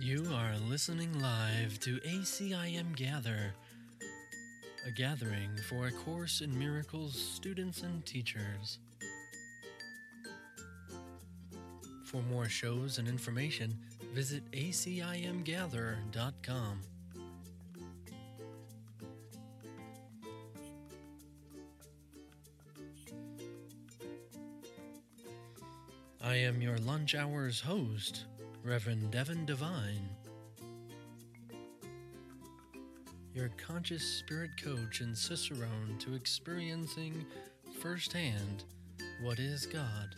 You are listening live to ACIM Gather, a gathering for A Course in Miracles students and teachers. For more shows and information, visit acimgather.com. I am your lunch hour's host, Reverend Devin Devine, your conscious spirit coach and cicerone to experiencing firsthand what is God.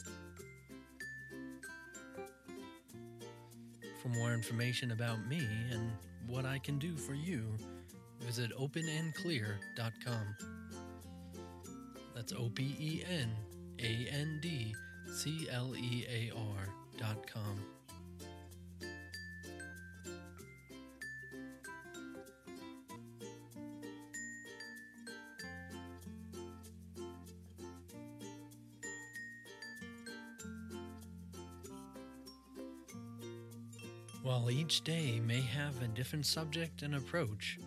For more information about me and what I can do for you, visit openandclear.com. That's openandclear.com. While each day may have a different subject and approach,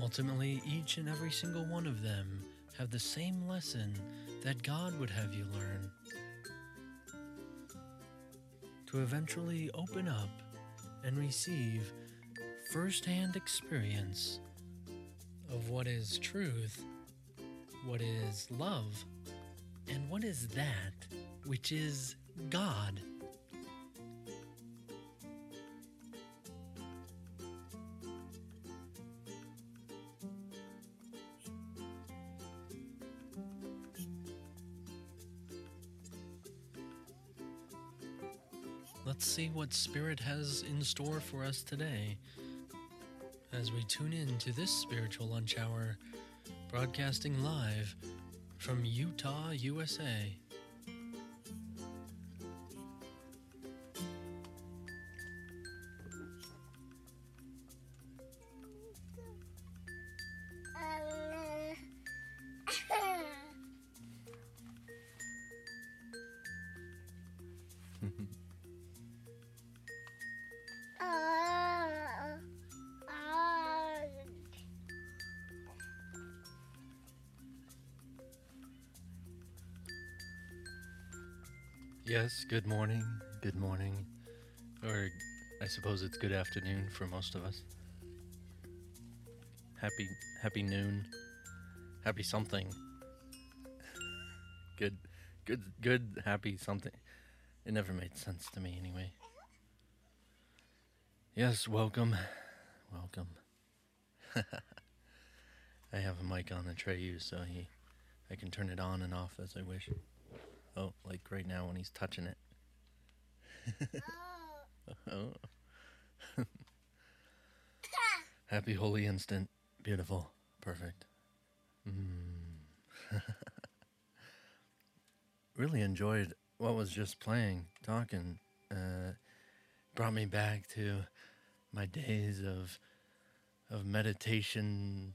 ultimately each and every single one of them have the same lesson that God would have you learn, to eventually open up and receive firsthand experience of what is truth, what is love, and what is that which is God. Let's see what Spirit has in store for us today as we tune in to this spiritual lunch hour, broadcasting live from Utah, USA. Yes, good morning, or I suppose it's good afternoon for most of us. Happy noon, happy something. Good, happy something. It never made sense to me anyway. Yes, welcome. I have a mic on the Treyu, so I can turn it on and off as I wish. Oh, like right now when he's touching it. Oh. Happy holy instant. Beautiful. Perfect. Really enjoyed what was just playing, talking. Brought me back to my days of meditation,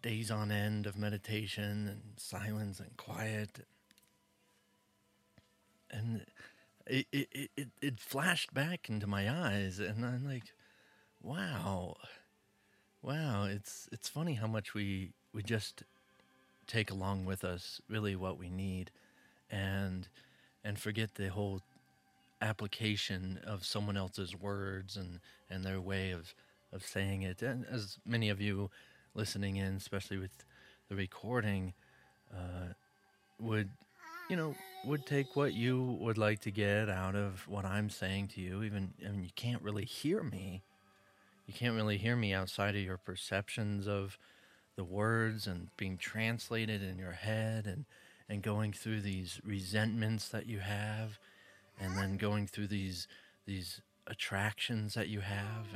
days on end of meditation and silence and quiet. And it flashed back into my eyes, and I'm like, wow, it's funny how much we just take along with us really what we need, and forget the whole application of someone else's words and their way of saying it. And as many of you listening in, especially with the recording, would take what you would like to get out of what I'm saying to you. You can't really hear me. You can't really hear me outside of your perceptions of the words and being translated in your head and going through these resentments that you have, and then going through these attractions that you have,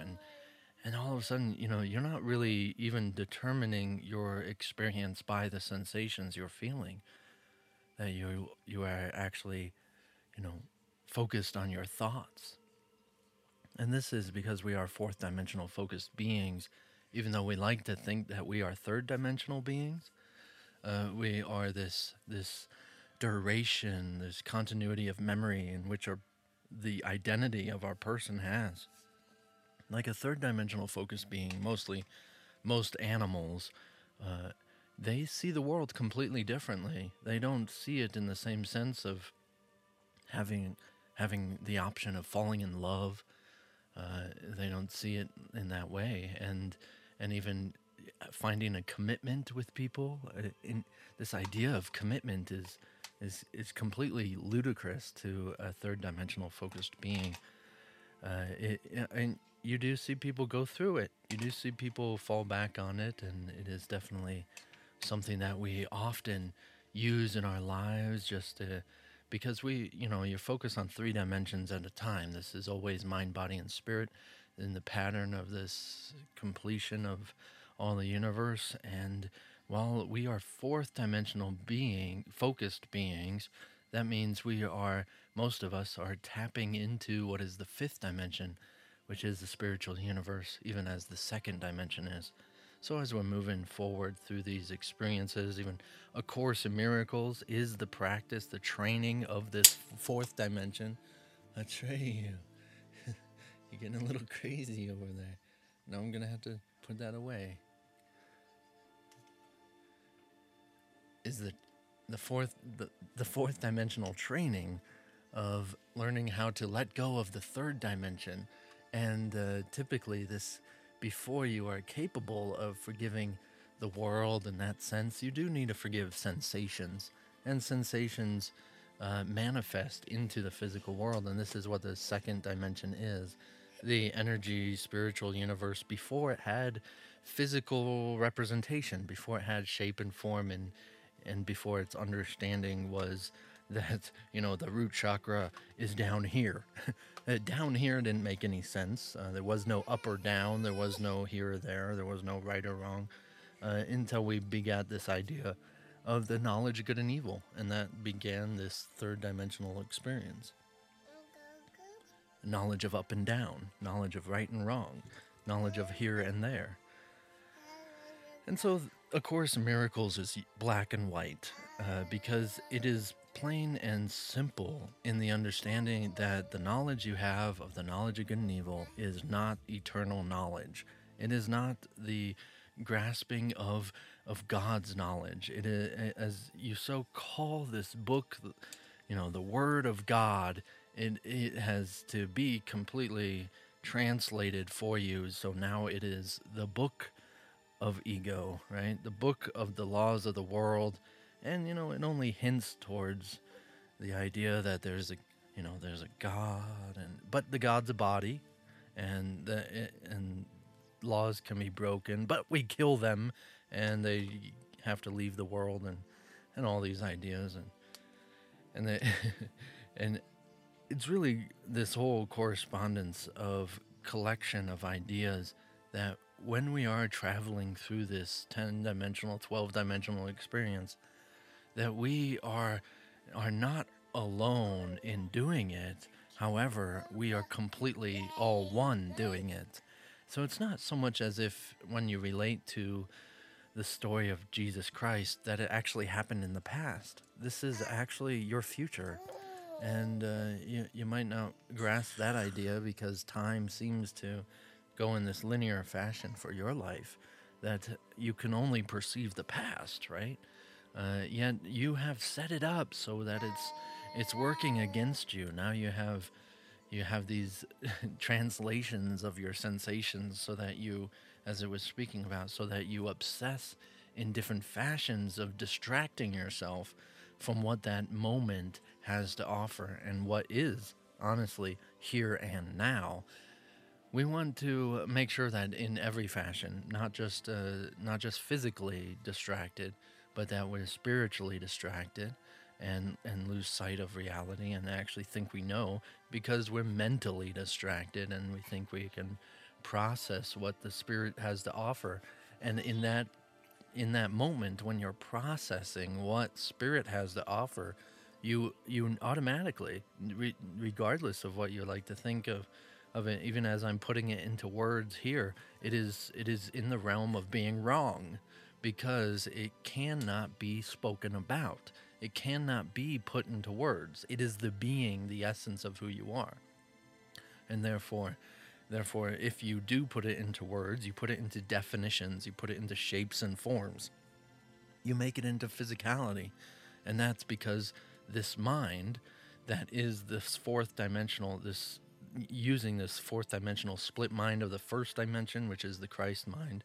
and all of a sudden, you're not really even determining your experience by the sensations you're feeling. That you are actually, focused on your thoughts. And this is because we are fourth dimensional focused beings, even though we like to think that we are third dimensional beings. We are this duration, this continuity of memory in which the identity of our person has. Like a third dimensional focused being, most animals, they see the world completely differently. They don't see it in the same sense of having the option of falling in love. They don't see it in that way, and even finding a commitment with people. This idea of commitment is completely ludicrous to a third dimensional focused being. And you do see people go through it. You do see people fall back on it, and it is definitely something that we often use in our lives just to, because you focus on three dimensions at a time. This is always mind, body, and spirit in the pattern of this completion of all the universe. And while we are fourth dimensional being, focused beings, that means most of us are tapping into what is the fifth dimension, which is the spiritual universe, even as the second dimension is. So as we're moving forward through these experiences, even A Course in Miracles is the practice, the training of this fourth dimension. I tell you, you're getting a little crazy over there. Now I'm going to have to put that away. Is the fourth dimensional training of learning how to let go of the third dimension. And typically this, before you are capable of forgiving the world in that sense, you do need to forgive sensations. And sensations manifest into the physical world, and this is what the second dimension is. The energy, spiritual universe, before it had physical representation, before it had shape and form, and before its understanding was that, the root chakra is down here. Down here didn't make any sense. There was no up or down. There was no here or there. There was no right or wrong until we begat this idea of the knowledge of good and evil. And that began this third dimensional experience. Knowledge of up and down. Knowledge of right and wrong. Knowledge of here and there. And so, A Course in Miracles is black and white because it is plain and simple in the understanding that the knowledge you have of the knowledge of good and evil is not eternal knowledge. It is not the grasping of God's knowledge. It is, as you so call this book, the Word of God, it has to be completely translated for you. So now it is the book of ego, right? The book of the laws of the world. And, it only hints towards the idea that there's a God, but the God's a body, and laws can be broken, but we kill them, and they have to leave the world, and all these ideas, and it's really this whole correspondence of collection of ideas that when we are traveling through this 10-dimensional, 12-dimensional experience, that we are not alone in doing it. However, we are completely all one doing it. So it's not so much as if when you relate to the story of Jesus Christ that it actually happened in the past. This is actually your future. And you might not grasp that idea because time seems to go in this linear fashion for your life, that you can only perceive the past, right? Yet you have set it up so that it's working against you. Now you have these translations of your sensations so that you, as it was speaking about, so that you obsess in different fashions of distracting yourself from what that moment has to offer and what is, honestly, here and now. We want to make sure that in every fashion, not just physically distracted, but that we're spiritually distracted and lose sight of reality and actually think we know, because we're mentally distracted and we think we can process what the spirit has to offer. And in that moment when you're processing what spirit has to offer, you automatically, regardless of what you like to think of it, even as I'm putting it into words here, it is in the realm of being wrong, because it cannot be spoken about. It cannot be put into words. It is the being, the essence of who you are. And therefore, if you do put it into words, you put it into definitions, you put it into shapes and forms, you make it into physicality. And that's because this mind that is this fourth dimensional, this using this fourth dimensional split mind of the first dimension, which is the Christ mind,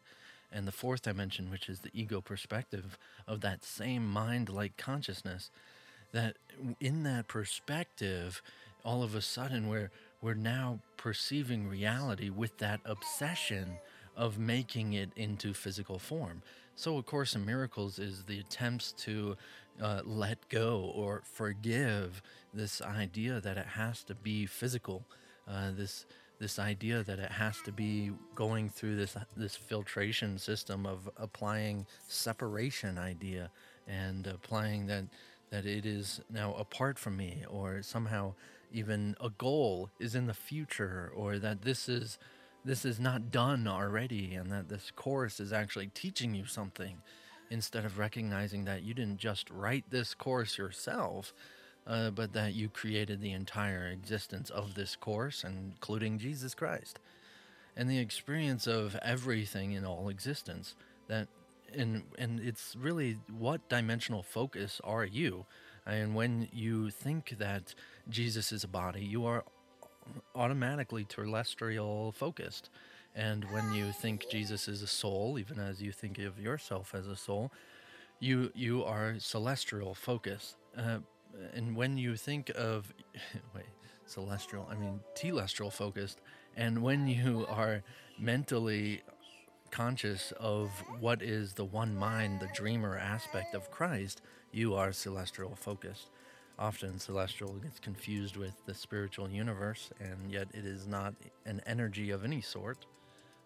and the fourth dimension, which is the ego perspective of that same mind-like consciousness, that in that perspective, all of a sudden we're now perceiving reality with that obsession of making it into physical form. So A Course in Miracles is the attempts to let go or forgive this idea that it has to be physical, this idea that it has to be going through this filtration system of applying separation idea and applying that it is now apart from me, or somehow even a goal is in the future, or that this is not done already, and that this course is actually teaching you something, instead of recognizing that you didn't just write this course yourself, but that you created the entire existence of this course, including Jesus Christ. And the experience of everything in all existence. And it's really, what dimensional focus are you? And when you think that Jesus is a body, you are automatically terrestrial focused. And when you think Jesus is a soul, even as you think of yourself as a soul, you are celestial focused. And when you think of telestial focused, and when you are mentally conscious of what is the one mind, the dreamer aspect of Christ, you are celestial focused. Often celestial gets confused with the spiritual universe, and yet it is not an energy of any sort,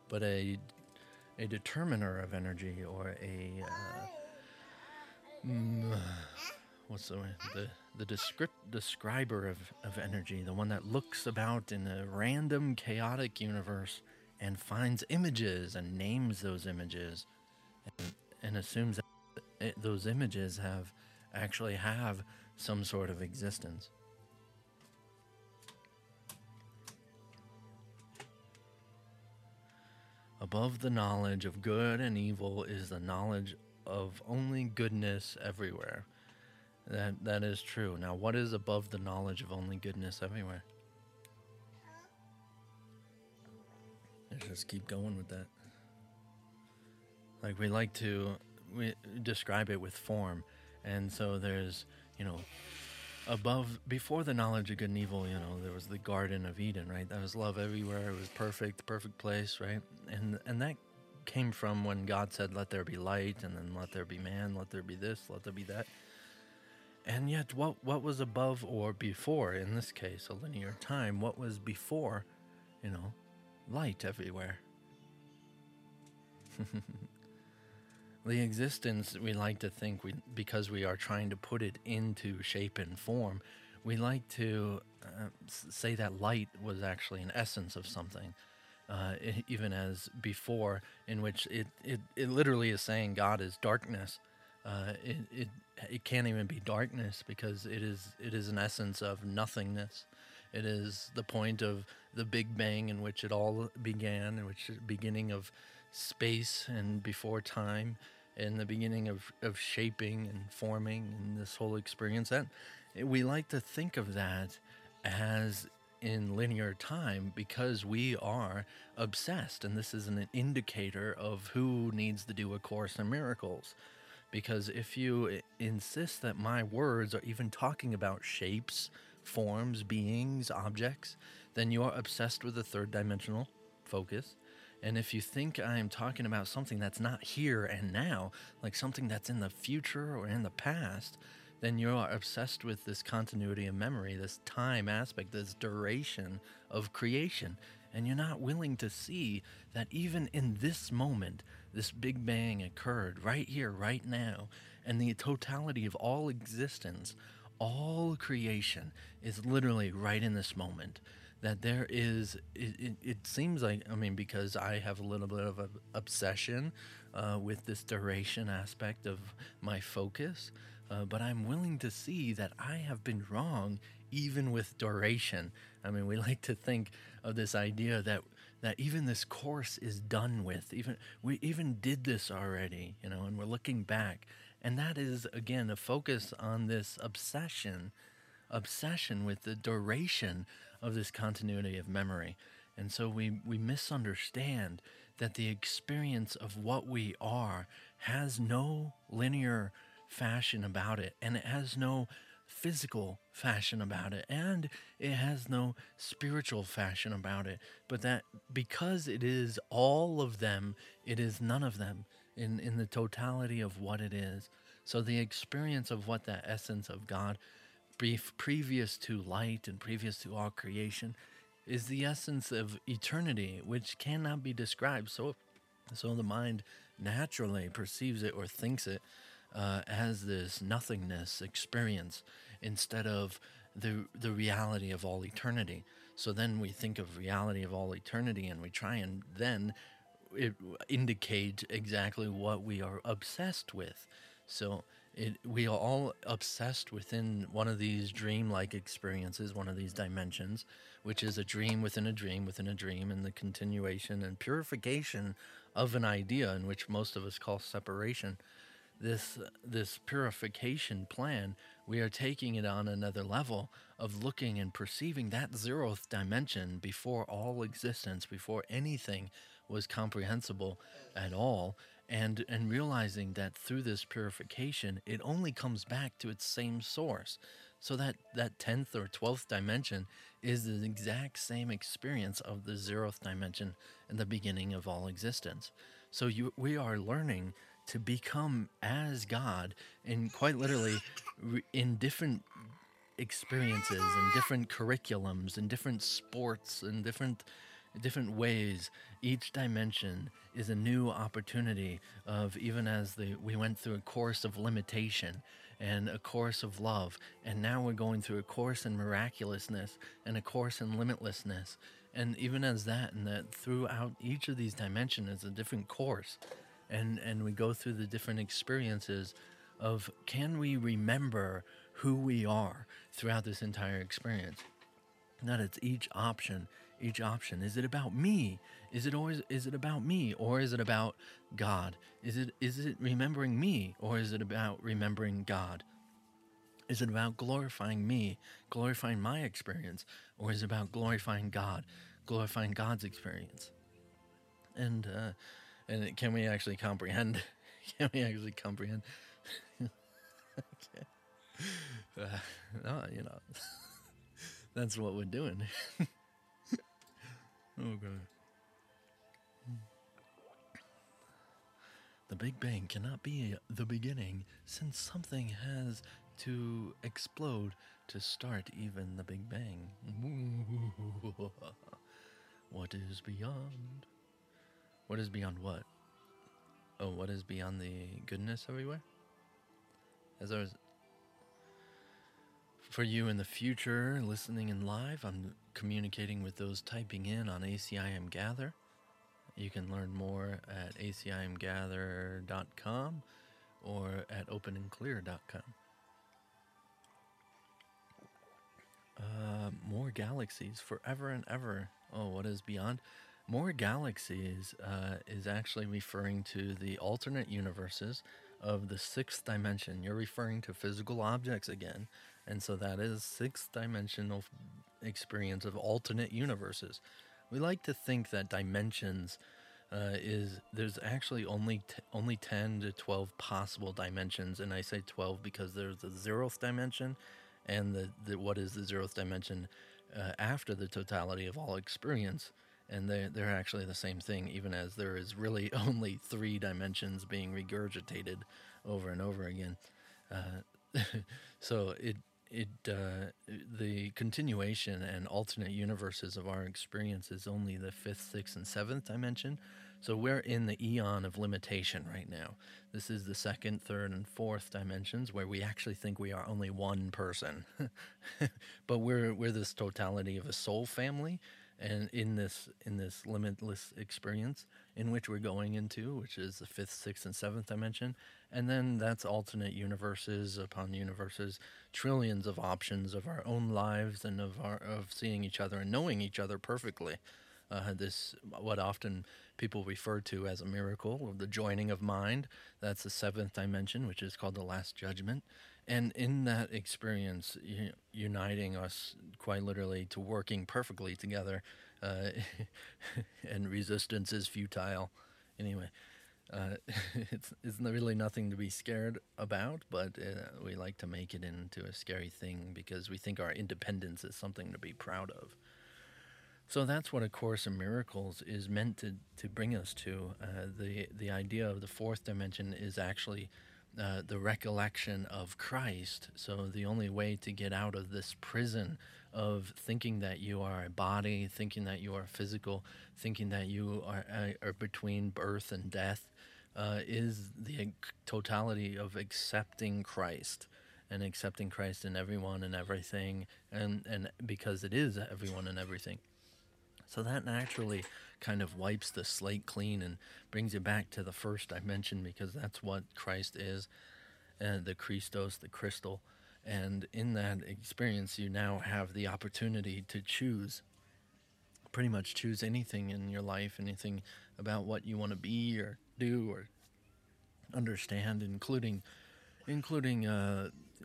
but a determiner of energy, or a what's the describer of energy, the one that looks about in a random chaotic universe and finds images and names those images, and assumes that those images have some sort of existence. Above the knowledge of good and evil is the knowledge of only goodness everywhere. That is true. Now, what is above the knowledge of only goodness everywhere? Let's just keep going with that. Like, we like to describe it with form. And so there's, before the knowledge of good and evil, there was the Garden of Eden, right? That was love everywhere. It was perfect place, right? And that came from when God said, let there be light, and then let there be man, let there be this, let there be that. And yet, what was above or before, in this case, a linear time, what was before, light everywhere? The existence, we like to think, because we are trying to put it into shape and form, we like to say that light was actually an essence of something. Even as before, in which it literally is saying God is darkness. it can't even be darkness, because it is an essence of nothingness. It is the point of the Big Bang, in which it all began, in which the beginning of space and before time, and the beginning of shaping and forming and this whole experience. That we like to think of that as in linear time, because we are obsessed, and this is an indicator of who needs to do A Course in Miracles. Because if you insist that my words are even talking about shapes, forms, beings, objects, then you are obsessed with the third dimensional focus. And if you think I am talking about something that's not here and now, like something that's in the future or in the past, then you are obsessed with this continuity of memory, this time aspect, this duration of creation. And you're not willing to see that even in this moment, this Big Bang occurred right here, right now. And the totality of all existence, all creation, is literally right in this moment. That there is, it seems like, I mean, because I have a little bit of an obsession with this duration aspect of my focus, but I'm willing to see that I have been wrong even with duration. I mean, we like to think of this idea that even this course is done with, we did this already, you know, and we're looking back. And that is, again, a focus on this obsession with the duration of this continuity of memory. And so we misunderstand that the experience of what we are has no linear fashion about it, and it has no physical fashion about it, and it has no spiritual fashion about it, but that because it is all of them, it is none of them in the totality of what it is. So the experience of what that essence of God, previous to light and previous to all creation, is the essence of eternity, which cannot be described. So the mind naturally perceives it or thinks it as this nothingness experience instead of the reality of all eternity. So then we think of reality of all eternity, and we try and then indicate exactly what we are obsessed with. So we are all obsessed within one of these dream-like experiences, one of these dimensions, which is a dream within a dream within a dream, and the continuation and purification of an idea, in which most of us call separation. This purification plan, we are taking it on another level of looking and perceiving that zeroth dimension before all existence, before anything was comprehensible at all. And realizing that through this purification, it only comes back to its same source. So that 10th or 12th dimension is the exact same experience of the zeroth dimension and the beginning of all existence. So we are learning to become as God, and quite literally in different experiences, in different curriculums, in different sports, in different ways. Each dimension is a new opportunity of, even as we went through a course of limitation and a course of love, and now we're going through a course in miraculousness and a course in limitlessness. And even as that, and that throughout each of these dimensions is a different course, and we go through the different experiences of, can we remember who we are throughout this entire experience? That it's each option. Is it about me? Is it about me, or is it about God? Is it remembering me, or is it about remembering God? Is it about glorifying me, glorifying my experience, or is it about glorifying God, glorifying God's experience? And can we actually comprehend? Okay. No, you know. That's what we're doing. Oh, God. The Big Bang cannot be the beginning, since something has to explode to start even the Big Bang. What is beyond? What is beyond what? Oh, what is beyond the goodness everywhere? As I was... For you in the future, listening in live, I'm communicating with those typing in on ACIM Gather. You can learn more at acimgather.com. or at openandclear.com. More galaxies forever and ever. Oh, what is beyond? More galaxies is actually referring to the alternate universes of the sixth dimension. You're referring to physical objects again, and so that is sixth dimensional experience of alternate universes. We like to think that dimensions is there's actually only 10 to 12 possible dimensions, and I say 12 because there's the zeroth dimension, and the what is the zeroth dimension after the totality of all experience. And they're actually the same thing, even as there is really only three dimensions being regurgitated over and over again. So the continuation and alternate universes of our experience is only the 5th, 6th, and 7th dimension. So we're in the eon of limitation right now. This is the 2nd, 3rd, and 4th dimensions where we actually think we are only one person, but we're this totality of a soul family. And in this limitless experience in which we're going into, which is the 5th, 6th, and 7th dimension, and then that's alternate universes upon universes, trillions of options of our own lives and of seeing each other and knowing each other perfectly. This what often people refer to as a miracle, or the joining of mind. That's the 7th dimension, which is called the Last Judgment. And in that experience, uniting us quite literally to working perfectly together, and resistance is futile. Anyway, it's really nothing to be scared about, but we like to make it into a scary thing because we think our independence is something to be proud of. So that's what A Course in Miracles is meant to bring us to. The idea of the 4th dimension is actually the recollection of Christ. So the only way to get out of this prison of thinking that you are a body, thinking that you are physical, thinking that you are between birth and death, is the totality of accepting Christ. And accepting Christ in everyone and everything, and because it is everyone and everything. So that naturally kind of wipes the slate clean and brings you back to the 1st dimension, because that's what Christ is, and the Christos, the crystal. And in that experience, you now have the opportunity to choose, pretty much choose anything in your life, anything about what you want to be or do or understand, including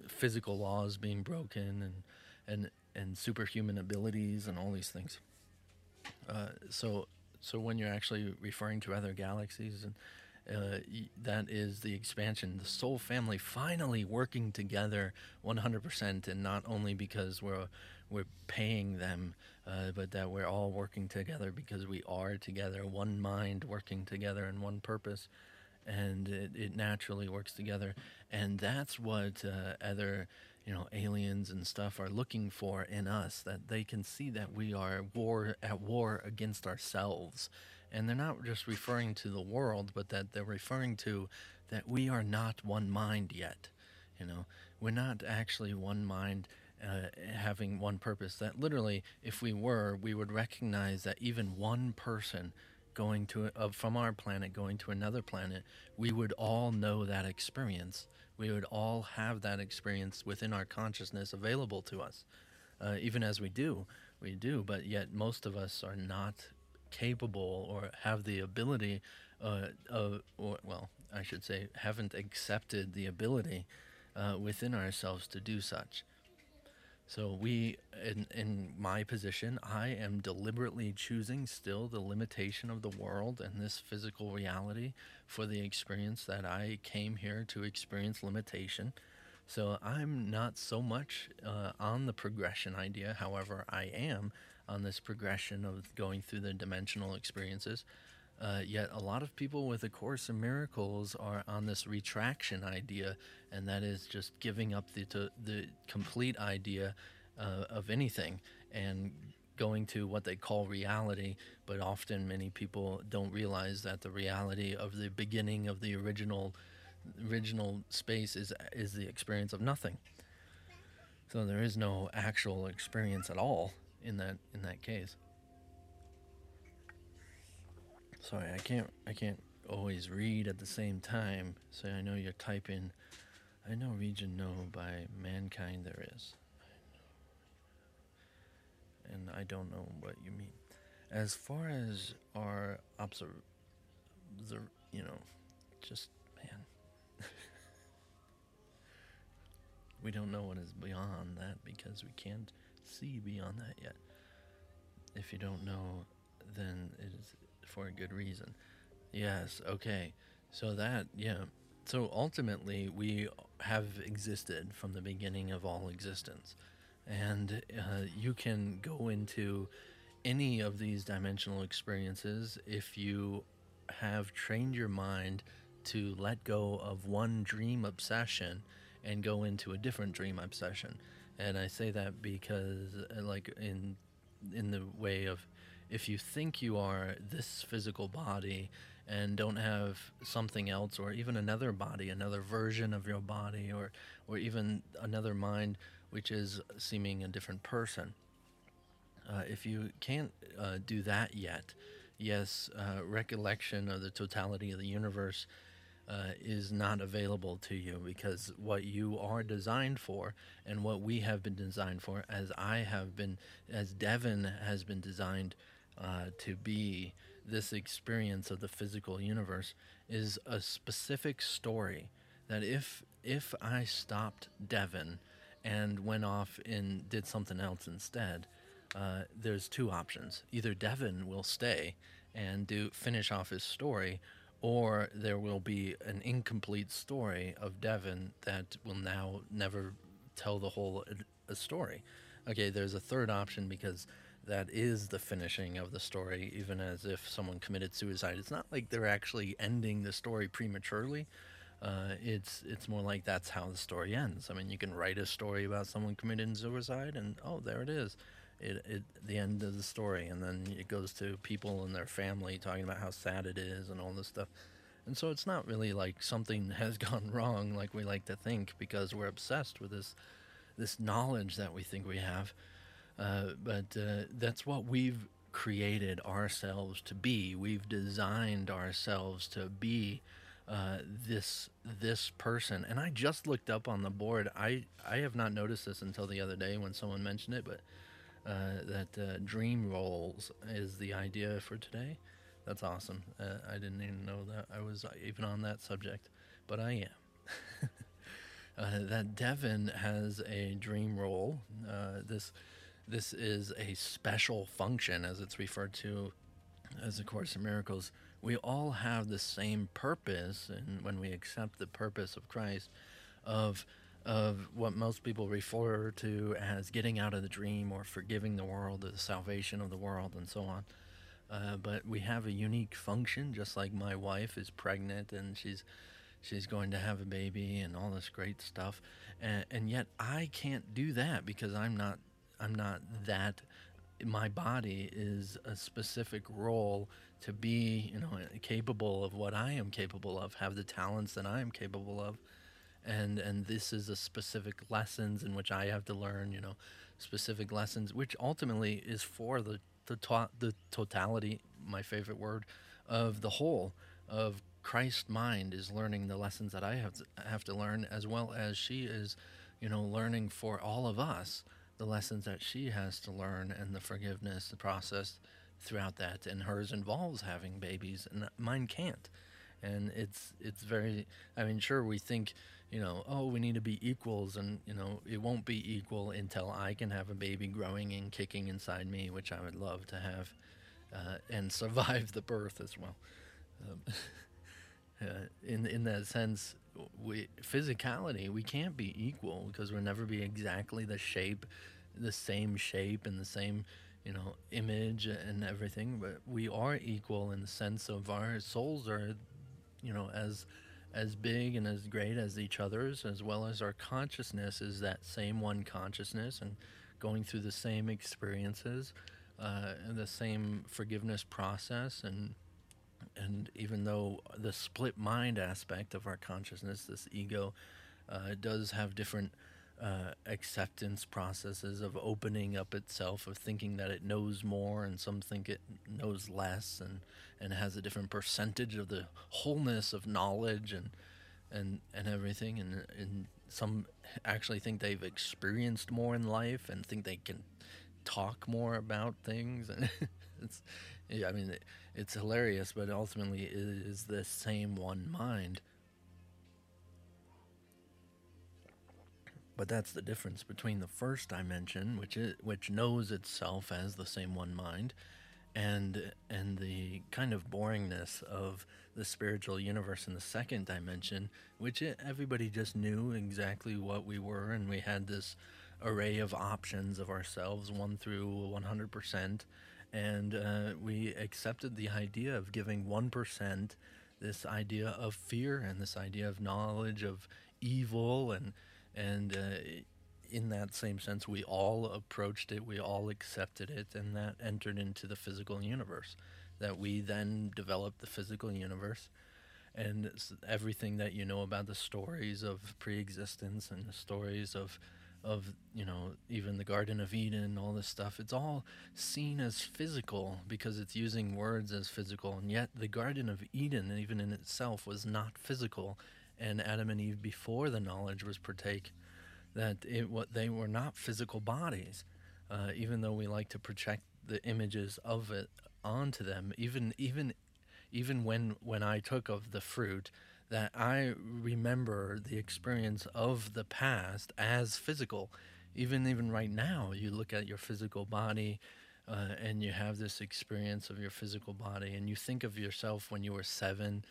physical laws being broken and superhuman abilities and all these things. So when you're actually referring to other galaxies, and that is the expansion, the soul family finally working together 100%, and not only because we're paying them, but that we're all working together because we are together, one mind working together in one purpose, and it naturally works together. And that's what other aliens and stuff are looking for in us, that they can see that we are at war against ourselves. And they're not just referring to the world, but that they're referring to that we are not one mind yet. We're not actually one mind, having one purpose. That literally, if we were, we would recognize that even one person going from our planet going to another planet, we would all know that experience. We would all have that experience within our consciousness available to us, even as we do. But yet most of us are not capable or have the ability, I should say, haven't accepted the ability within ourselves to do such. So in my position, I am deliberately choosing still the limitation of the world and this physical reality for the experience that I came here to experience limitation. So I'm not so much on the progression idea. However, I am on this progression of going through the dimensional experiences. Yet a lot of people with A Course in Miracles are on this retraction idea, and that is just giving up the complete idea of anything and going to what they call reality. But often many people don't realize that the reality of the beginning of the original space is the experience of nothing. So there is no actual experience at all in that case. Sorry, I can't always read at the same time. So I know you're typing, I know region no by mankind there is. And I don't know what you mean. As far as our we don't know what is beyond that because we can't see beyond that yet. If you don't know, then it is for a good reason. Yes, okay. So that, yeah. So ultimately, we have existed from the beginning of all existence. And you can go into any of these dimensional experiences if you have trained your mind to let go of one dream obsession and go into a different dream obsession. And I say that because, like, in the way of, if you think you are this physical body and don't have something else, or even another body, another version of your body, or even another mind, which is seeming a different person. If you can't do that yet, yes, recollection of the totality of the universe is not available to you, because what you are designed for and what we have been designed for, as Devin has been designed to be, this experience of the physical universe is a specific story that if I stopped Devin and went off and did something else instead, there's two options. Either Devin will stay and finish off his story, or there will be an incomplete story of Devin that will now never tell the whole story. Okay, there's a third option, because that is the finishing of the story, even as if someone committed suicide. It's not like they're actually ending the story prematurely. It's more like that's how the story ends. I mean, you can write a story about someone committing suicide, and oh, there it is. It the end of the story, and then it goes to people and their family talking about how sad it is and all this stuff. And so it's not really like something has gone wrong like we like to think, because we're obsessed with this knowledge that we think we have. But that's what we've created ourselves to be. We've designed ourselves to be this person. And I just looked up on the board. I have not noticed this until the other day when someone mentioned it, but that dream roles is the idea for today. That's awesome. I didn't even know that I was even on that subject, but I am. That Devin has a dream role. This is a special function, as it's referred to as A Course in Miracles. We all have the same purpose, and when we accept the purpose of Christ, of what most people refer to as getting out of the dream, or forgiving the world, or the salvation of the world, and so on. But we have a unique function, just like my wife is pregnant, and she's going to have a baby and all this great stuff, and yet I can't do that, because I'm not that. My body is a specific role to be, capable of what I am capable of, have the talents that I am capable of, and this is a specific lessons in which I have to learn, specific lessons, which ultimately is for the totality, my favorite word, of the whole of Christ's mind is learning the lessons that I have to learn, as well as she is, learning for all of us the lessons that she has to learn, and the forgiveness, the process throughout that. And hers involves having babies, and mine can't. And it's very, sure, we think, oh, we need to be equals, and, it won't be equal until I can have a baby growing and kicking inside me, which I would love to have, and survive the birth as well. In that sense, we can't be equal, because we'll never be exactly the same shape and the same image and everything, but we are equal in the sense of our souls are as big and as great as each other's, as well as our consciousness is that same one consciousness, and going through the same experiences and the same forgiveness process. And even though the split mind aspect of our consciousness, this ego, does have different acceptance processes of opening up itself, of thinking that it knows more, and some think it knows less, and has a different percentage of the wholeness of knowledge and everything, and some actually think they've experienced more in life and think they can talk more about things. And it's hilarious, but ultimately it is the same one mind. But that's the difference between the first dimension, which knows itself as the same one mind, and the kind of boringness of the spiritual universe in the second dimension, which everybody just knew exactly what we were, and we had this array of options of ourselves, 1 through 100%, and we accepted the idea of giving 1% this idea of fear and this idea of knowledge of evil, and in that same sense, we all approached it, we all accepted it, and that entered into the physical universe. That we then developed the physical universe, and everything that you know about the stories of pre-existence and the stories of even the Garden of Eden, all this stuff, it's all seen as physical because it's using words as physical, and yet the Garden of Eden, even in itself, was not physical. And Adam and Eve, before the knowledge was partake, that they were not physical bodies, even though we like to project the images of it onto them. Even when I took of the fruit, that I remember the experience of the past as physical. Even right now, you look at your physical body, and you have this experience of your physical body, and you think of yourself when you were 7.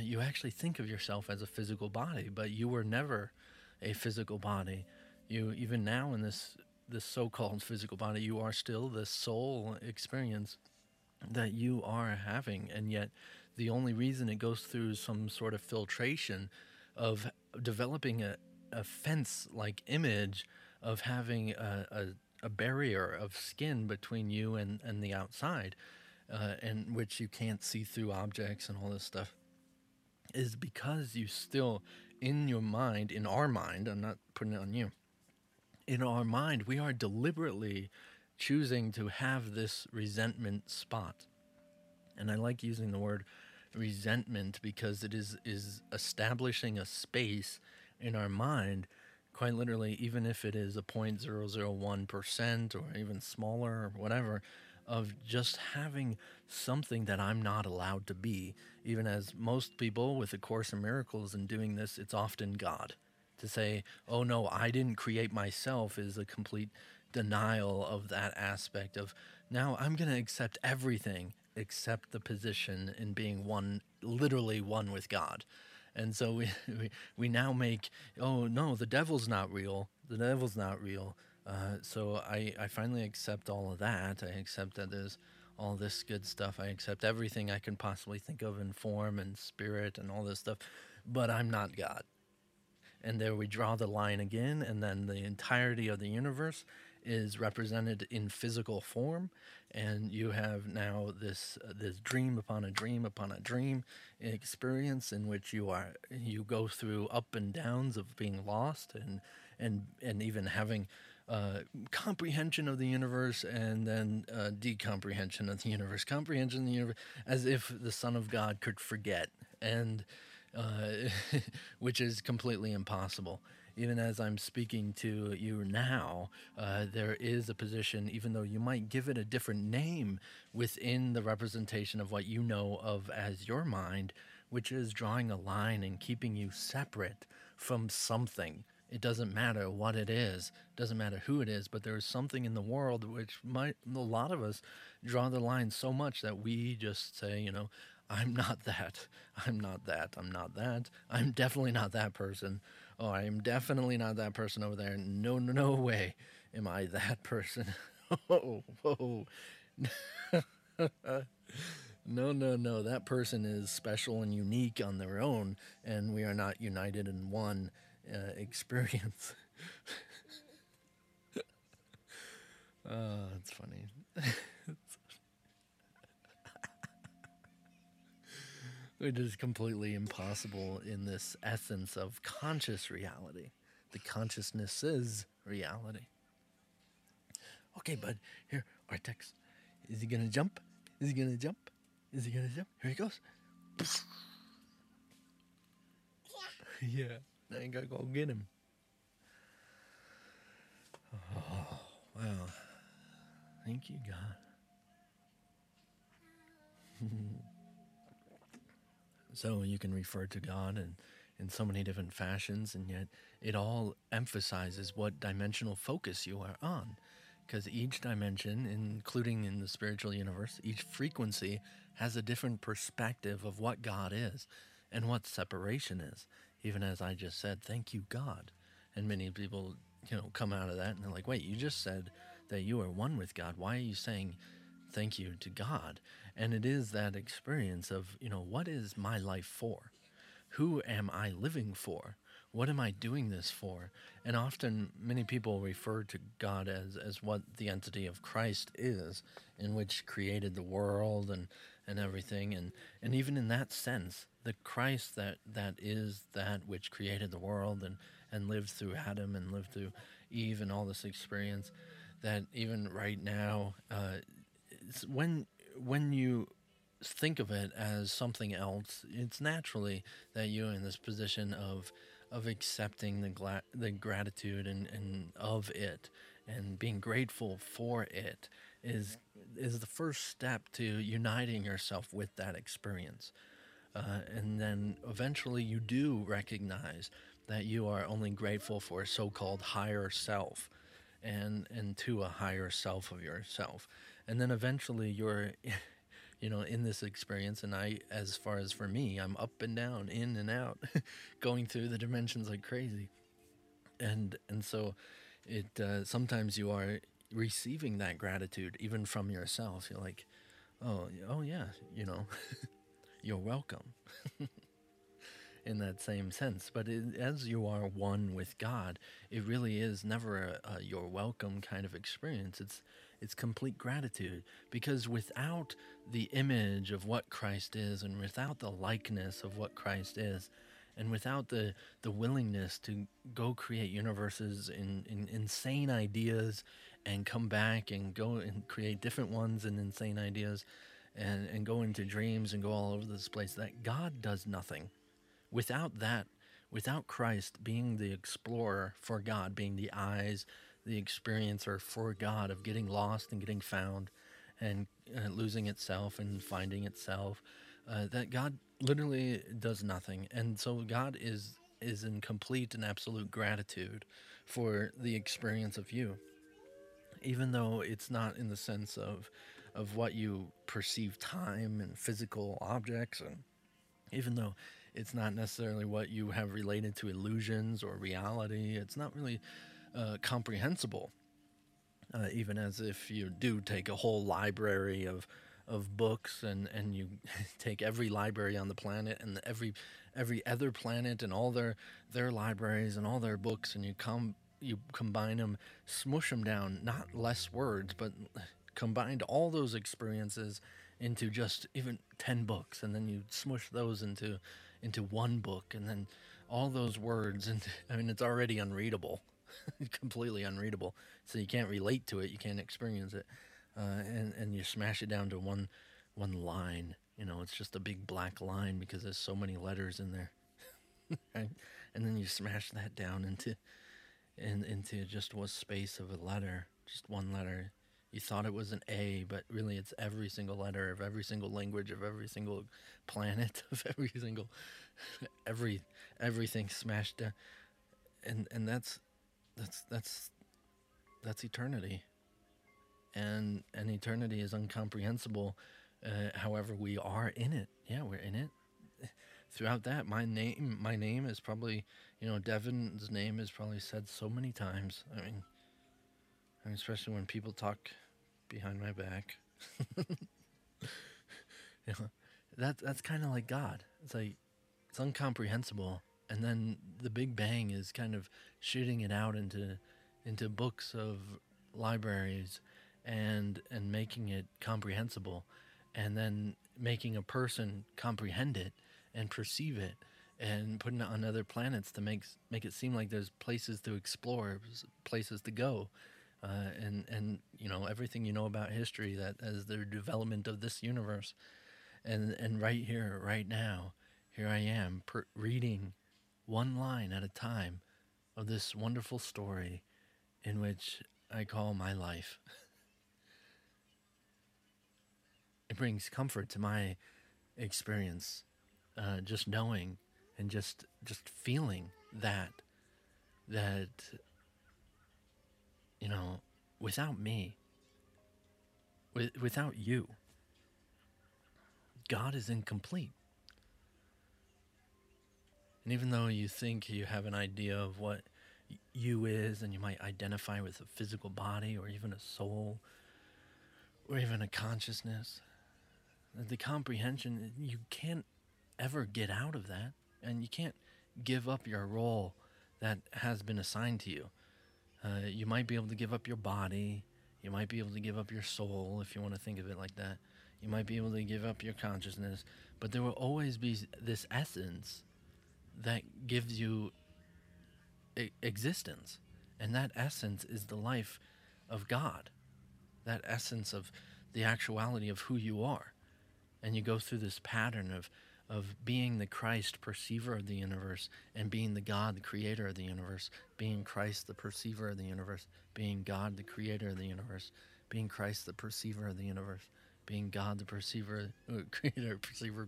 You actually think of yourself as a physical body, but you were never a physical body. You, even now in this so-called physical body, you are still the soul experience that you are having, and yet the only reason it goes through some sort of filtration of developing a fence-like image of having a barrier of skin between you and the outside, and which you can't see through objects and all this stuff, is because you still, in your mind, in our mind, I'm not putting it on you, in our mind, we are deliberately choosing to have this resentment spot. And I like using the word resentment because it is establishing a space in our mind, quite literally, even if it is a 0.001% or even smaller or whatever, of just having something that I'm not allowed to be. Even as most people with A Course in Miracles and doing this, it's often God. To say, oh no, I didn't create myself, is a complete denial of that aspect of, now I'm going to accept everything except the position in being one, literally one with God. And so we now make, oh no, the devil's not real. So I finally accept all of that. I accept that there's all this good stuff. I accept everything I can possibly think of in form and spirit and all this stuff, but I'm not God. And there we draw the line again, and then the entirety of the universe is represented in physical form, and you have now this dream upon a dream upon a dream experience in which you go through up and downs of being lost and even having comprehension of the universe, and then decomprehension of the universe, comprehension of the universe, as if the Son of God could forget, and which is completely impossible. Even as I'm speaking to you now, there is a position, even though you might give it a different name within the representation of what you know of as your mind, which is drawing a line and keeping you separate from something. It doesn't matter what it is, it doesn't matter who it is, but there is something in the world which a lot of us draw the line so much that we just say, I'm not that. I'm definitely not that person. Oh, I'm definitely not that person over there. No way am I that person. Whoa. No. That person is special and unique on their own, and we are not united in one experience. Oh, that's funny. It is completely impossible in this essence of conscious reality the consciousness's reality. Okay, bud, here, our text. Is he going to jump? Is he going to jump? Is he going to jump? Here he goes. Yeah, now you got to go get him. Oh, wow. Thank you, God. So you can refer to God in so many different fashions, and yet it all emphasizes what dimensional focus you are on. Because each dimension, including in the spiritual universe, each frequency has a different perspective of what God is and what separation is. Even as I just said, thank you, God. And many people, you know, come out of that and they're like, wait, you just said that you are one with God. Why are you saying thank you to God? And it is that experience of, you know, what is my life for? Who am I living for? What am I doing this for? And often many people refer to God as what the entity of Christ is, in which created the world and everything. And even in that sense, the Christ that is that which created the world and lived through Adam and lived through Eve and all this experience, that even right now, it's when you think of it as something else, it's naturally that you're in this position of accepting the gratitude and of it, and being grateful for it is the first step to uniting yourself with that experience. And then eventually you do recognize that you are only grateful for a so-called higher self and to a higher self of yourself. And then eventually you're... you know, in this experience, and I, as far as for me, I'm up and down, in and out, going through the dimensions like crazy, and so it sometimes you are receiving that gratitude even from yourself. You're like, oh yeah, you know, you're welcome, in that same sense. But as you are one with God, it really is never a you're welcome kind of experience. It's complete gratitude, because without the image of what Christ is, and without the likeness of what Christ is, and without the willingness to go create universes in insane ideas and come back and go and create different ones and insane ideas and go into dreams and go all over this place, that God does nothing. Without that, without Christ being the explorer for God, being the eyes, the experiencer for God of getting lost and getting found and losing itself and finding itself, that God literally does nothing. And so God is in complete and absolute gratitude for the experience of you, even though it's not in the sense of what you perceive time and physical objects, and even though it's not necessarily what you have related to illusions or reality, it's not really... comprehensible, even as if you do take a whole library of books and you take every library on the planet and every other planet and all their libraries and all their books, and you combine them, smush them down, not less words, but combined all those experiences into just even 10 books, and then you smush those into one book, and then all those words, and I mean, it's already unreadable. Completely unreadable, so you can't relate to it, you can't experience it, and you smash it down to one line. You know, it's just a big black line because there's so many letters in there. Right? And then you smash that down into just what space of a letter, just one letter. You thought it was an A, but really it's every single letter of every single language of every single planet of every single everything smashed down, and that's eternity, and eternity is incomprehensible. However, we are in it. Yeah, we're in it. Throughout that, my name is probably, you know, Devin's name is probably said so many times. I mean, especially when people talk behind my back. You know, that's kind of like God. It's like it's incomprehensible. And then the Big Bang is kind of shooting it out into books of libraries and making it comprehensible, and then making a person comprehend it and perceive it and putting it on other planets to make it seem like there's places to explore, places to go. And you know, everything you know about history, that as the development of this universe, and right here, right now, here I am reading one line at a time of this wonderful story in which I call my life. It brings comfort to my experience, just knowing and just feeling that you know, without me, without you, God is incomplete. And even though you think you have an idea of what you is, and you might identify with a physical body or even a soul or even a consciousness, the comprehension, you can't ever get out of that, and you can't give up your role that has been assigned to you. You might be able to give up your body, you might be able to give up your soul, if you want to think of it like that. You might be able to give up your consciousness, but there will always be this essence that gives you existence, and that essence is the life of God, that essence of the actuality of who you are. And you go through this pattern of being the Christ, perceiver of the universe, and being the God, the creator of the universe, being Christ, the perceiver of the universe, being God, the creator of the universe, being Christ, the perceiver of the universe, being God, the perceiver,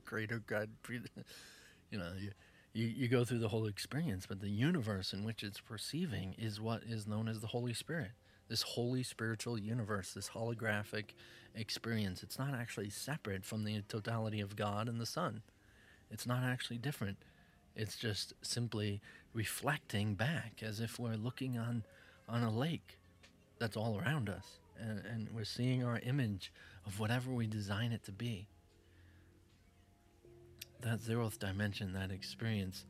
creator, God, you know, you go through the whole experience, but the universe in which it's perceiving is what is known as the Holy Spirit, this holy spiritual universe, this holographic experience. It's not actually separate from the totality of God and the Son. It's not actually different. It's just simply reflecting back as if we're looking on a lake that's all around us, and we're seeing our image of whatever we design it to be. That zeroth dimension, that experience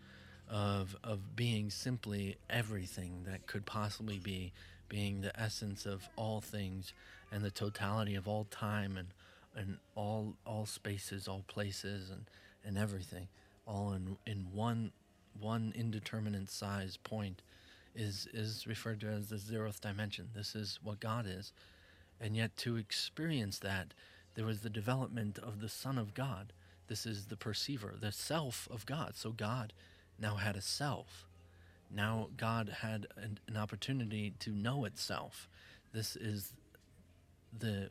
of being simply everything that could possibly be, being the essence of all things and the totality of all time and all spaces, all places, and everything, all in one indeterminate size point, is referred to as the zeroth dimension. This is what God is. And yet to experience that, there was the development of the Son of God. This is the perceiver, the self of God. So God now had a self. Now God had an opportunity to know itself. This is the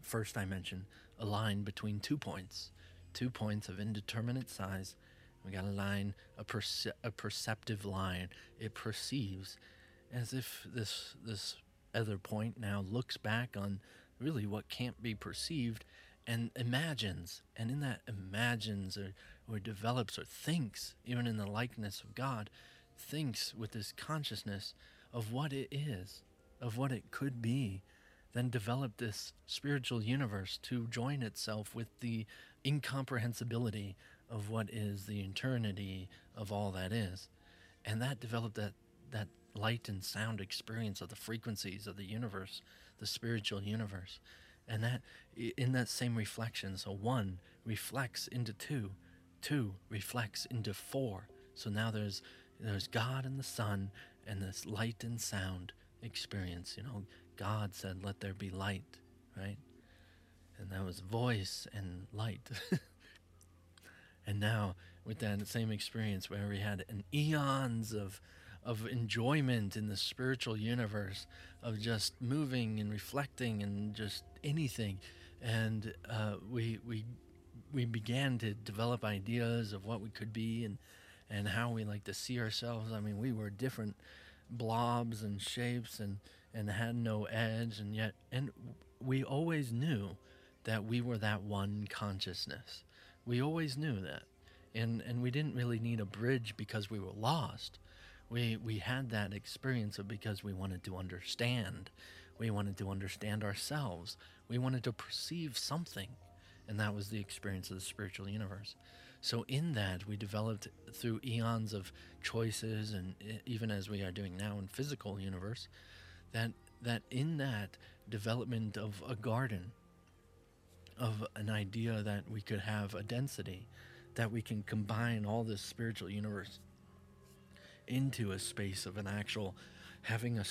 first dimension, a line between two points of indeterminate size. We got a line, a perceptive line. It perceives as if this other point now looks back on really what can't be perceived and imagines, and in that imagines or develops or thinks, even in the likeness of God, thinks with this consciousness of what it is, of what it could be, then develop this spiritual universe to join itself with the incomprehensibility of what is, the eternity of all that is. And that developed that light and sound experience of the frequencies of the universe, the spiritual universe. And that, in that same reflection, so one reflects into two, two reflects into four. So now there's God and the Son and this light and sound experience. You know, God said, "Let there be light," right? And that was voice and light. And now, with that same experience where we had an eons of enjoyment in the spiritual universe, of just moving and reflecting and just anything, and we began to develop ideas of what we could be and how we like to see ourselves. I mean, we were different blobs and shapes and had no edge, and yet, and we always knew that we were that one consciousness. We always knew that, and we didn't really need a bridge because we were lost. We had that experience because we wanted to understand. We wanted to understand ourselves. We wanted to perceive something. And that was the experience of the spiritual universe. So in that, we developed through eons of choices, and even as we are doing now in physical universe, that in that development of a garden, of an idea that we could have a density, that we can combine all this spiritual universe into a space of an actual having a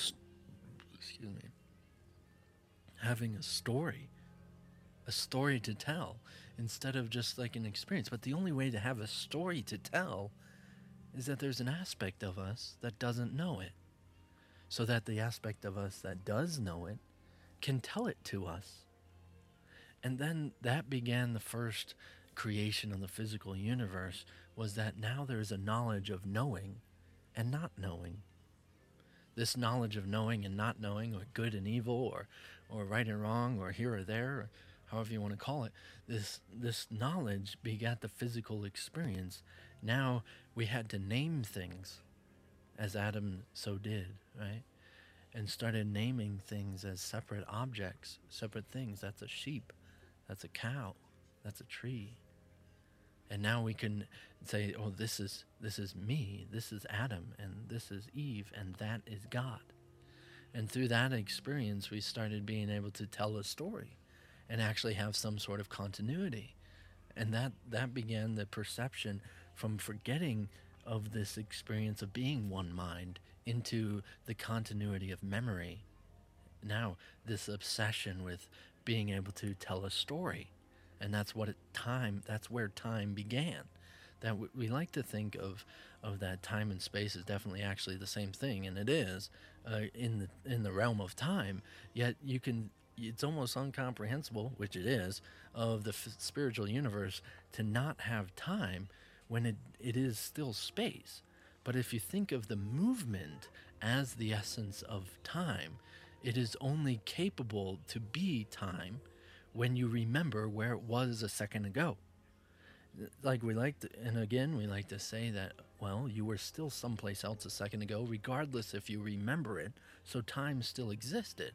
story, a story to tell, instead of just like an experience. But the only way to have a story to tell is that there's an aspect of us that doesn't know it, so that the aspect of us that does know it can tell it to us. And then that began the first creation of the physical universe, was that now there is a knowledge of knowing and not knowing. This knowledge of knowing and not knowing, or good and evil, or right and wrong, or here or there, or however you want to call it, this knowledge begat the physical experience. Now we had to name things, as Adam so did, right? And started naming things as separate objects, separate things. That's a sheep, that's a cow, that's a tree. And now we can say, oh, this is me, this is Adam, and this is Eve, and that is God. And through that experience, we started being able to tell a story and actually have some sort of continuity. And that began the perception from forgetting of this experience of being one mind into the continuity of memory. Now, this obsession with being able to tell a story. And that's where time began. That we like to think of that time and space is definitely actually the same thing, and it is in the realm of time. Yet it's almost incomprehensible, which it is, of the spiritual universe to not have time when it is still space. But if you think of the movement as the essence of time, it is only capable to be time when you remember where it was a second ago. Like we like to, and again, we like to say that, well, you were still someplace else a second ago, regardless if you remember it, so time still existed.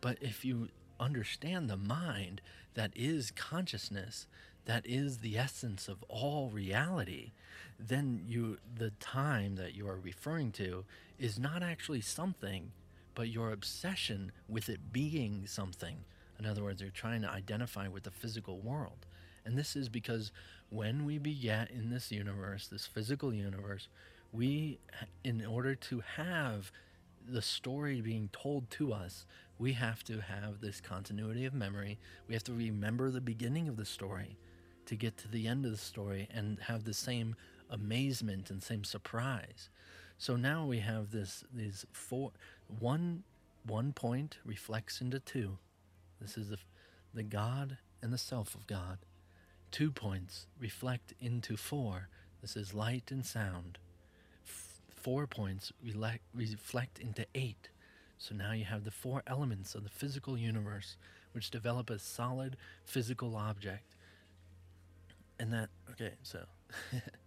But if you understand the mind that is consciousness, that is the essence of all reality, then the time that you are referring to is not actually something, but your obsession with it being something. In other words, you're trying to identify with the physical world. And this is because when we begat in this universe, this physical universe, we, in order to have the story being told to us, we have to have this continuity of memory. We have to remember the beginning of the story to get to the end of the story and have the same amazement and same surprise. So now we have these four, one point reflects into two. This is the God and the self of God. 2 points reflect into four. This is light and sound. 4 points reflect into 8. So now you have the 4 elements of the physical universe, which develop a solid physical object. And that, okay, so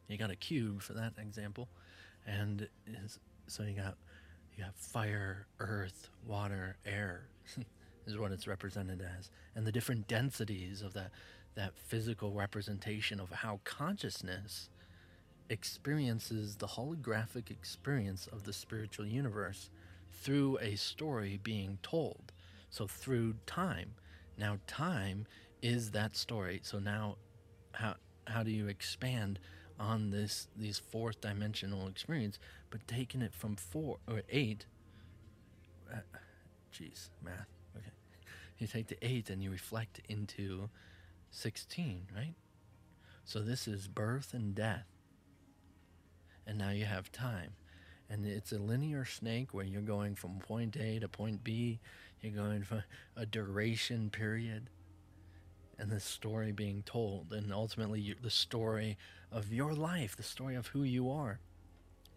you got a cube for that example. And so you have fire, earth, water, air. Is what it's represented as, and the different densities of that physical representation of how consciousness experiences the holographic experience of the spiritual universe through a story being told. So through time. Now time is that story. So now how do you expand on these 4th dimensional experience, but taking it from 4 or 8? Jeez, math. You take the 8 and you reflect into 16, right? So this is birth and death. And now you have time. And it's a linear snake where you're going from point A to point B. You're going for a duration period. And the story being told. And ultimately the story of your life. The story of who you are.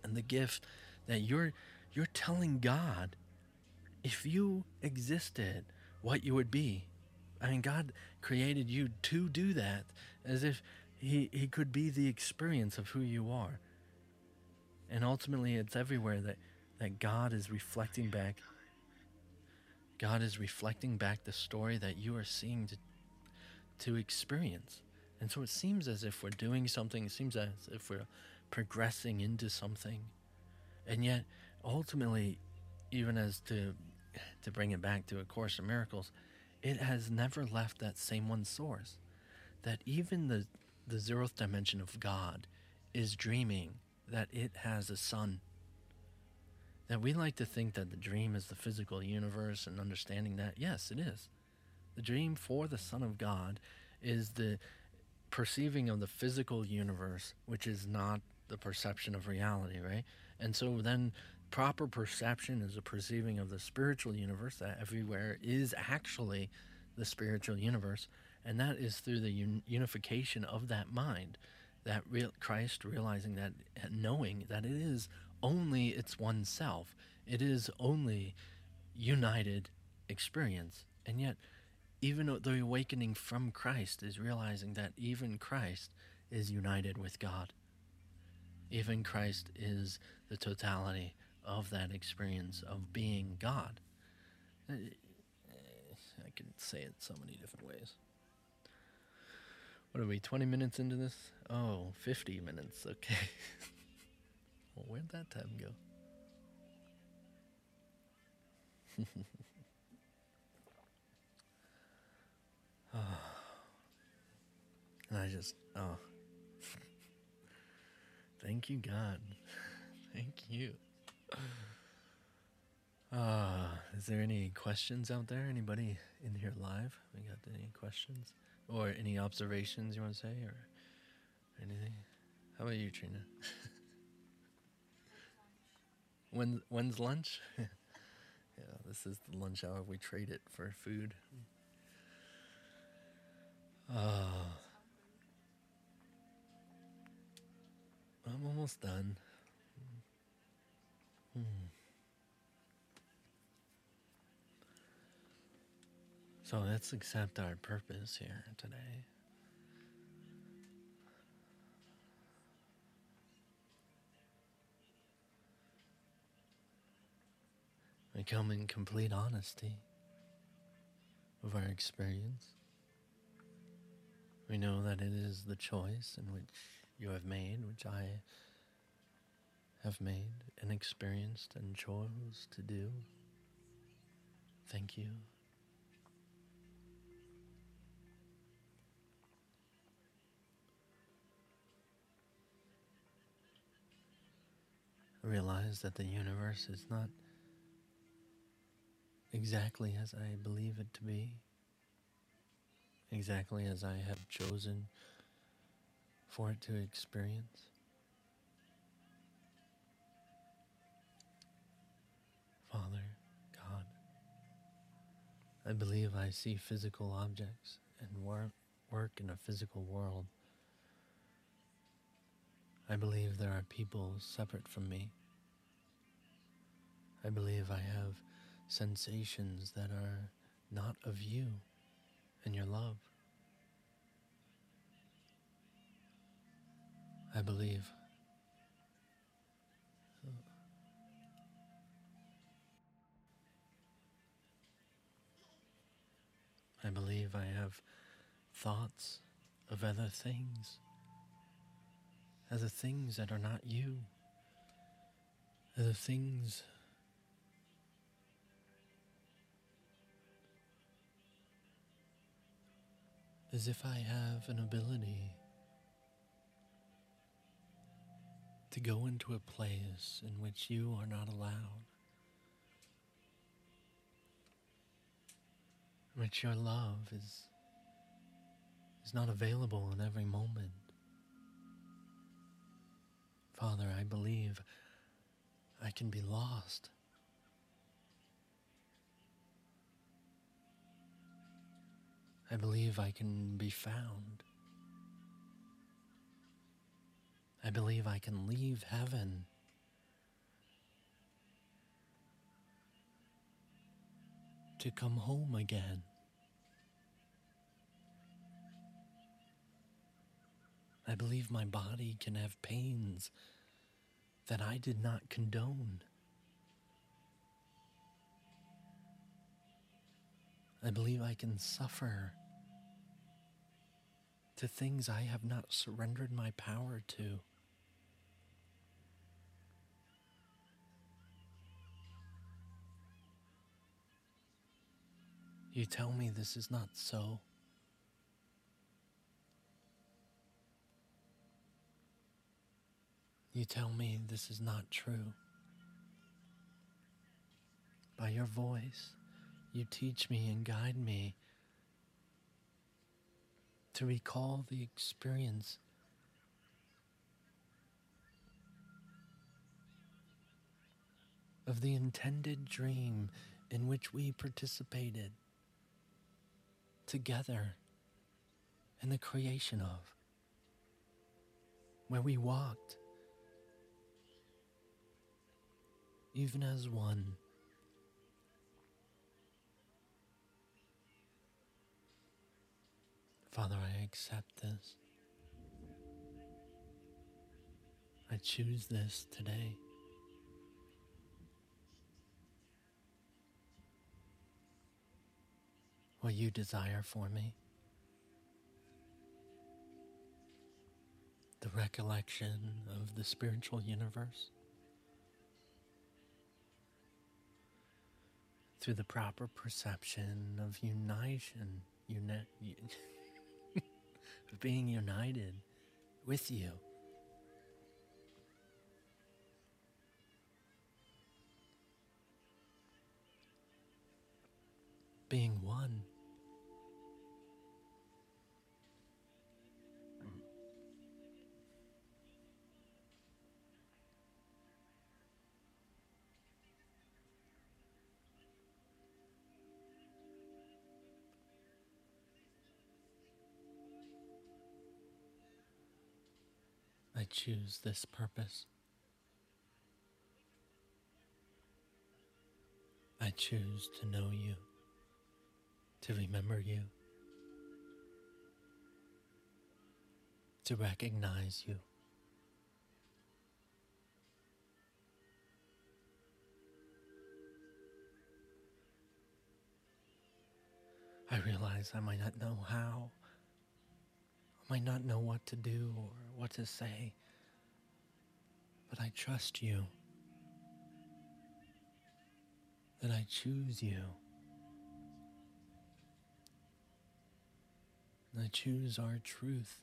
And the gift that you're telling God, if you existed, what you would be. I mean, God created you to do that, as if he could be the experience of who you are. And ultimately, it's everywhere that God is reflecting back. God is reflecting back the story that you are seeing to experience. And so it seems as if we're doing something. It seems as if we're progressing into something. And yet, ultimately, even as to bring it back to A Course in Miracles, it has never left that same one source. That even the the zeroth dimension of God is dreaming that it has a sun. Now, we like to think that the dream is the physical universe and understanding that, yes, it is. The dream for the Son of God is the perceiving of the physical universe, which is not the perception of reality, right? And so then proper perception is a perceiving of the spiritual universe, that everywhere is actually the spiritual universe, and that is through the unification of that mind, that Christ realizing that, knowing that it is only its one self. It is only united experience. And yet, even the awakening from Christ is realizing that even Christ is united with God. Even Christ is the totality of that experience of being God. I can say it so many different ways. What are we, 20 minutes into this? Oh, 50 minutes, okay. Well, where'd that time go? Oh. And I just, oh. Thank you, God. Thank you. Is there any questions out there? Anybody in here live? We got any questions? Or any observations you want to say? Or anything? How about you, Trina? When's lunch? Yeah, this is the lunch hour. We trade it for food. I'm almost done. So let's accept our purpose here today. We come in complete honesty of our experience. We know that it is the choice in which you have made, which I have made and experienced and chose to do. Thank you. Realize that the universe is not exactly as I believe it to be, exactly as I have chosen for it to experience. Father, God, I believe I see physical objects and work in a physical world. I believe there are people separate from me. I believe I have sensations that are not of you and your love. I believe. I believe I have thoughts of other things that are not you, other things as if I have an ability to go into a place in which you are not allowed, in which your love is not available in every moment. Father, I believe I can be lost. I believe I can be found. I believe I can leave heaven. To come home again. I believe my body can have pains that I did not condone. I believe I can suffer to things I have not surrendered my power to. You tell me this is not so. You tell me this is not true. By your voice, you teach me and guide me to recall the experience of the intended dream in which we participated together in the creation of, where we walked, even as one. Father, I accept this. I choose this today. What you desire for me, the recollection of the spiritual universe through the proper perception of unition, of being united with you. Being one. I choose this purpose. I choose to know you, to remember you, to recognize you. I realize I might not know how, I might not know what to do or what to say, but I trust you, that I choose you. I choose our truth.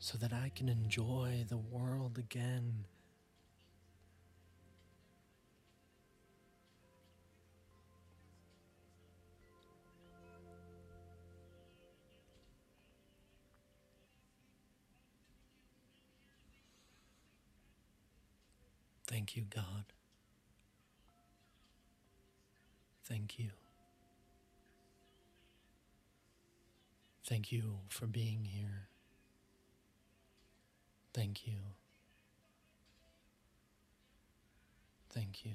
So that I can enjoy the world again. Thank you, God. Thank you. Thank you for being here. Thank you. Thank you.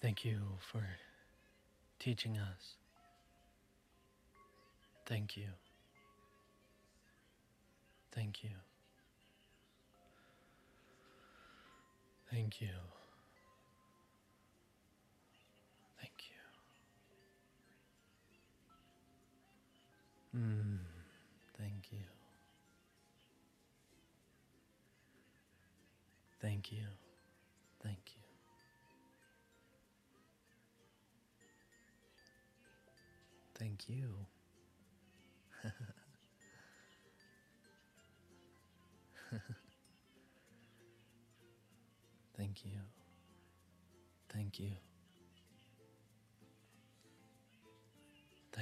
Thank you for teaching us. Thank you. Thank you. Thank you. Thank you. Thank you. Thank you. Thank you. Thank you. Thank you. Thank you.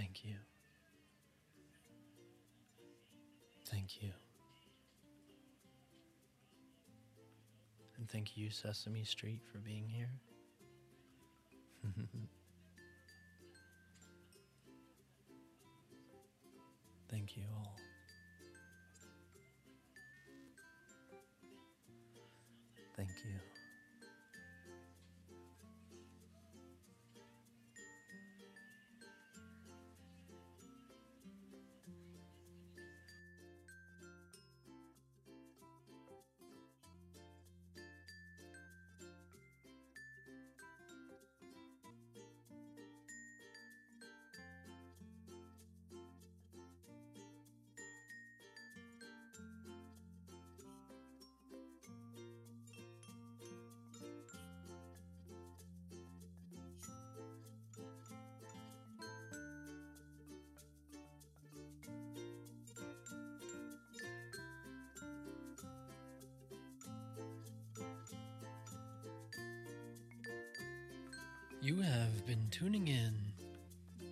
Thank you. Thank you. And thank you, Sesame Street, for being here. Thank you all. Thank you. You have been tuning in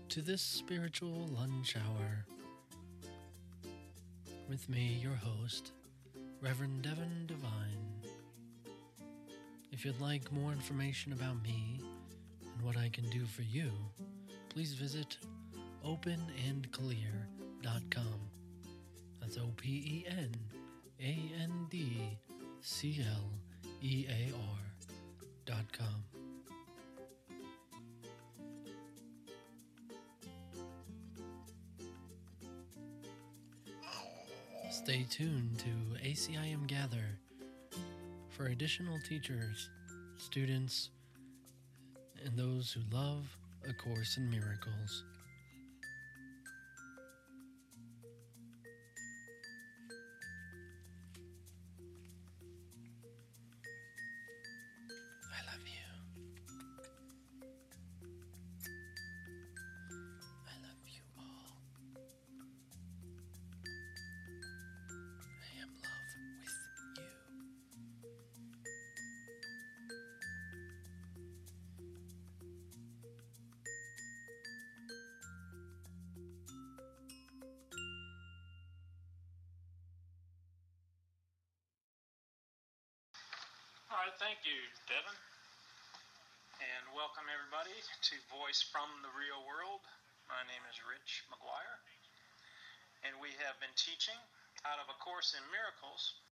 to this spiritual lunch hour with me, your host, Reverend Devin Devine. If you'd like more information about me and what I can do for you, please visit openandclear.com. That's openandclear.com. Stay tuned to ACIM Gather for additional teachers, students, and those who love A Course in Miracles. I love you. All right, thank you, Devin, and welcome everybody to Voice from the Real World. My name is Rich McGuire, and we have been teaching out of A Course in Miracles,